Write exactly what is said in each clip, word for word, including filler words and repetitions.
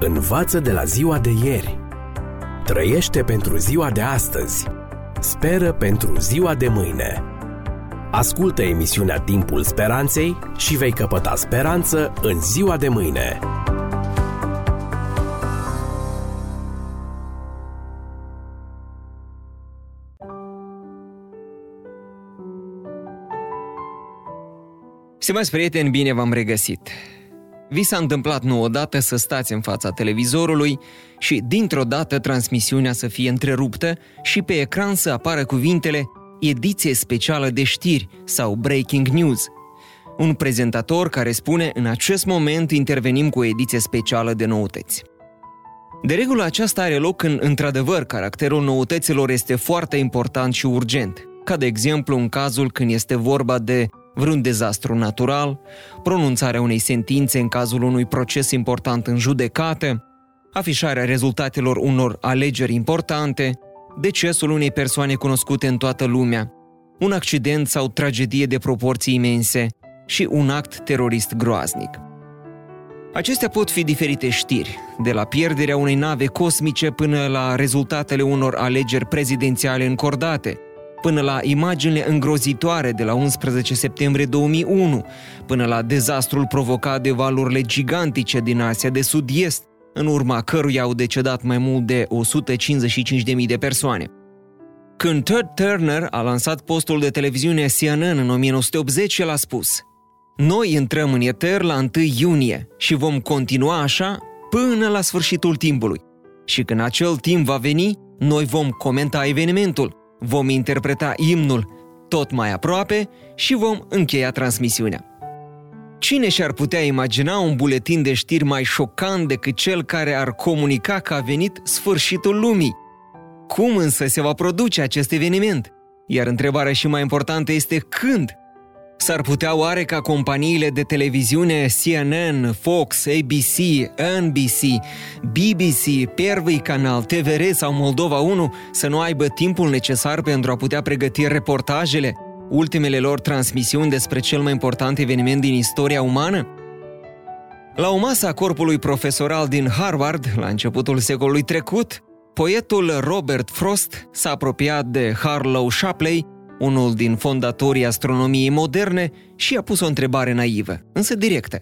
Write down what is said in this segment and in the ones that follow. Învață de la ziua de ieri. Trăiește pentru ziua de astăzi. Speră pentru ziua de mâine. Ascultă emisiunea Timpul Speranței și vei căpăta speranță în ziua de mâine. Stimați prieteni, bine v-am regăsit! Vi s-a întâmplat nu odată să stați în fața televizorului și dintr-o dată transmisiunea să fie întreruptă și pe ecran să apară cuvintele ediție specială de știri sau breaking news. Un prezentator care spune, în acest moment intervenim cu o ediție specială de noutăți. De regulă aceasta are loc când, într-adevăr, caracterul noutăților este foarte important și urgent, ca de exemplu în cazul când este vorba de vreun dezastru natural, pronunțarea unei sentințe în cazul unui proces important în judecată, afișarea rezultatelor unor alegeri importante, decesul unei persoane cunoscute în toată lumea, un accident sau tragedie de proporții imense și un act terorist groaznic. Acestea pot fi diferite știri, de la pierderea unei nave cosmice până la rezultatele unor alegeri prezidențiale încordate, până la imaginile îngrozitoare de la unsprezece septembrie două mii unu, până la dezastrul provocat de valurile gigantice din Asia de Sud-Est, în urma căruia au decedat mai mult de o sută cincizeci și cinci de mii de persoane. Când Ted Turner a lansat postul de televiziune C N N în o mie nouă sute optzeci, el a spus: "Noi intrăm în eter la întâi iunie și vom continua așa până la sfârșitul timpului. Și când acel timp va veni, noi vom comenta evenimentul, vom interpreta imnul tot mai aproape și vom încheia transmisiunea." Cine și-ar putea imagina un buletin de știri mai șocant decât cel care ar comunica că a venit sfârșitul lumii? Cum însă se va produce acest eveniment? Iar întrebarea și mai importantă este când? S-ar putea oare ca companiile de televiziune C N N, Fox, A B C, N B C, B B C, Pervii Canal, T V R sau Moldova unu să nu aibă timpul necesar pentru a putea pregăti reportajele, ultimele lor transmisiuni despre cel mai important eveniment din istoria umană? La o masă a corpului profesoral din Harvard, la începutul secolului trecut, poetul Robert Frost s-a apropiat de Harlow Shapley, unul din fondatorii astronomiei moderne, și a pus o întrebare naivă, însă directă.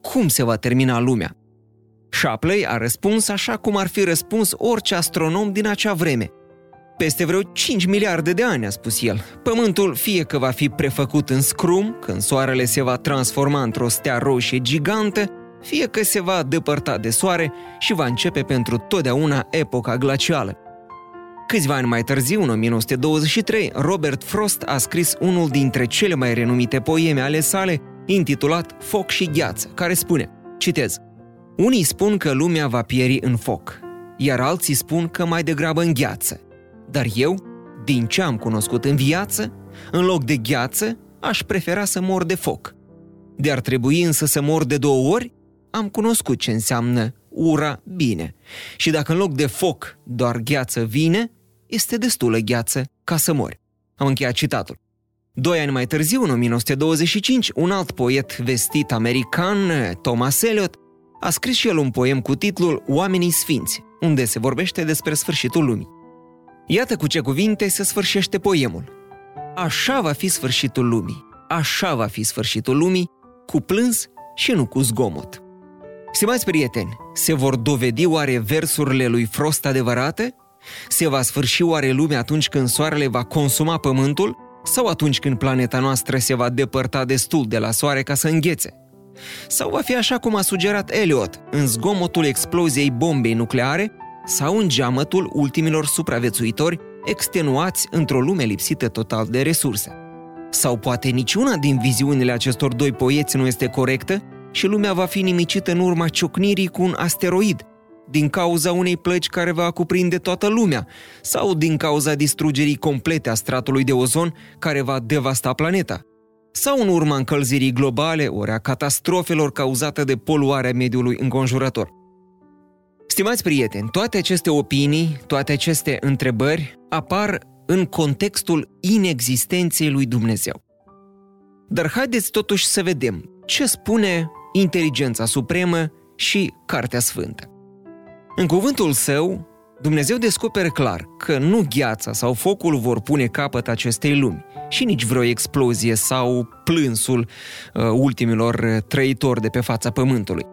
Cum se va termina lumea? Shapley a răspuns așa cum ar fi răspuns orice astronom din acea vreme. Peste vreo cinci miliarde de ani, a spus el, Pământul fie că va fi prefăcut în scrum, când soarele se va transforma într-o stea roșie gigantă, fie că se va depărta de soare și va începe pentru totdeauna epoca glacială. Câțiva ani mai târziu, în o mie nouă sute douăzeci și trei, Robert Frost a scris unul dintre cele mai renumite poeme ale sale, intitulat Foc și gheață, care spune, citez, "Unii spun că lumea va pieri în foc, iar alții spun că mai degrabă în gheață. Dar eu, din ce am cunoscut în viață, în loc de gheață, aș prefera să mor de foc. De-ar trebui însă să mor de două ori, am cunoscut ce înseamnă ura bine. Și dacă în loc de foc doar gheață vine, este destulă gheață ca să mori." Am încheiat citatul. Doi ani mai târziu, în o mie nouă sute douăzeci și cinci, un alt poet vestit american, Thomas Eliot, a scris și el un poem cu titlul Oamenii Sfinți, unde se vorbește despre sfârșitul lumii. Iată cu ce cuvinte se sfârșește poemul. Așa va fi sfârșitul lumii, așa va fi sfârșitul lumii, cu plâns și nu cu zgomot. Stimați prieteni, se vor dovedi oare versurile lui Frost adevărate? Se va sfârși oare lumea atunci când soarele va consuma pământul? Sau atunci când planeta noastră se va depărta destul de la soare ca să înghețe? Sau va fi așa cum a sugerat Eliot, în zgomotul exploziei bombei nucleare sau în geamătul ultimilor supraviețuitori extenuați într-o lume lipsită total de resurse? Sau poate niciuna din viziunile acestor doi poeți nu este corectă și lumea va fi nimicită în urma ciocnirii cu un asteroid, din cauza unei plăci care va cuprinde toată lumea, sau din cauza distrugerii complete a stratului de ozon care va devasta planeta, sau în urma încălzirii globale, ori a catastrofelor cauzate de poluarea mediului înconjurător. Stimați prieteni, toate aceste opinii, toate aceste întrebări apar în contextul inexistenței lui Dumnezeu. Dar haideți totuși să vedem ce spune Inteligența Supremă și Cartea Sfântă. În cuvântul său, Dumnezeu descoperă clar că nu gheața sau focul vor pune capăt acestei lumi și nici vreo explozie sau plânsul ultimilor trăitori de pe fața Pământului.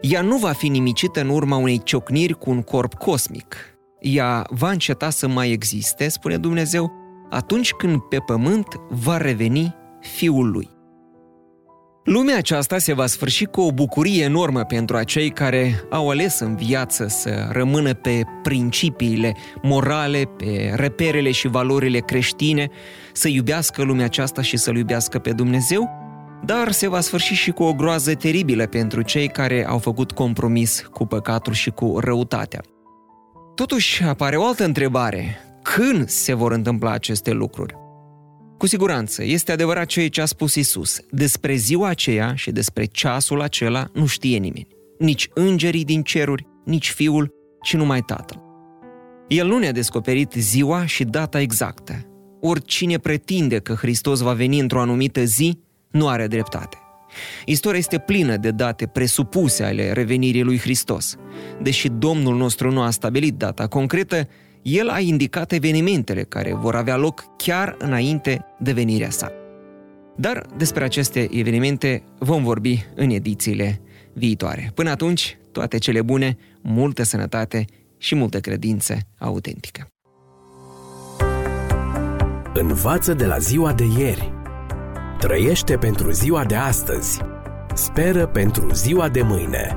Ea nu va fi nimicită în urma unei ciocniri cu un corp cosmic. Ea va înceta să mai existe, spune Dumnezeu, atunci când pe pământ va reveni Fiul Lui. Lumea aceasta se va sfârși cu o bucurie enormă pentru acei care au ales în viață să rămână pe principiile morale, pe reperele și valorile creștine, să iubească lumea aceasta și să-L iubească pe Dumnezeu, dar se va sfârși și cu o groază teribilă pentru cei care au făcut compromis cu păcatul și cu răutatea. Totuși apare o altă întrebare. Când se vor întâmpla aceste lucruri? Cu siguranță, este adevărat ceea ce a spus Iisus. Despre ziua aceea și despre ceasul acela nu știe nimeni. Nici îngerii din ceruri, nici Fiul, ci numai Tatăl. El nu ne-a descoperit ziua și data exactă. Oricine pretinde că Hristos va veni într-o anumită zi, nu are dreptate. Istoria este plină de date presupuse ale revenirii lui Hristos. Deși Domnul nostru nu a stabilit data concretă, El a indicat evenimentele care vor avea loc chiar înainte de venirea sa. Dar despre aceste evenimente vom vorbi în edițiile viitoare. Până atunci, toate cele bune, multă sănătate și multă credință autentică. Învață de la ziua de ieri. Trăiește pentru ziua de astăzi. Speră pentru ziua de mâine.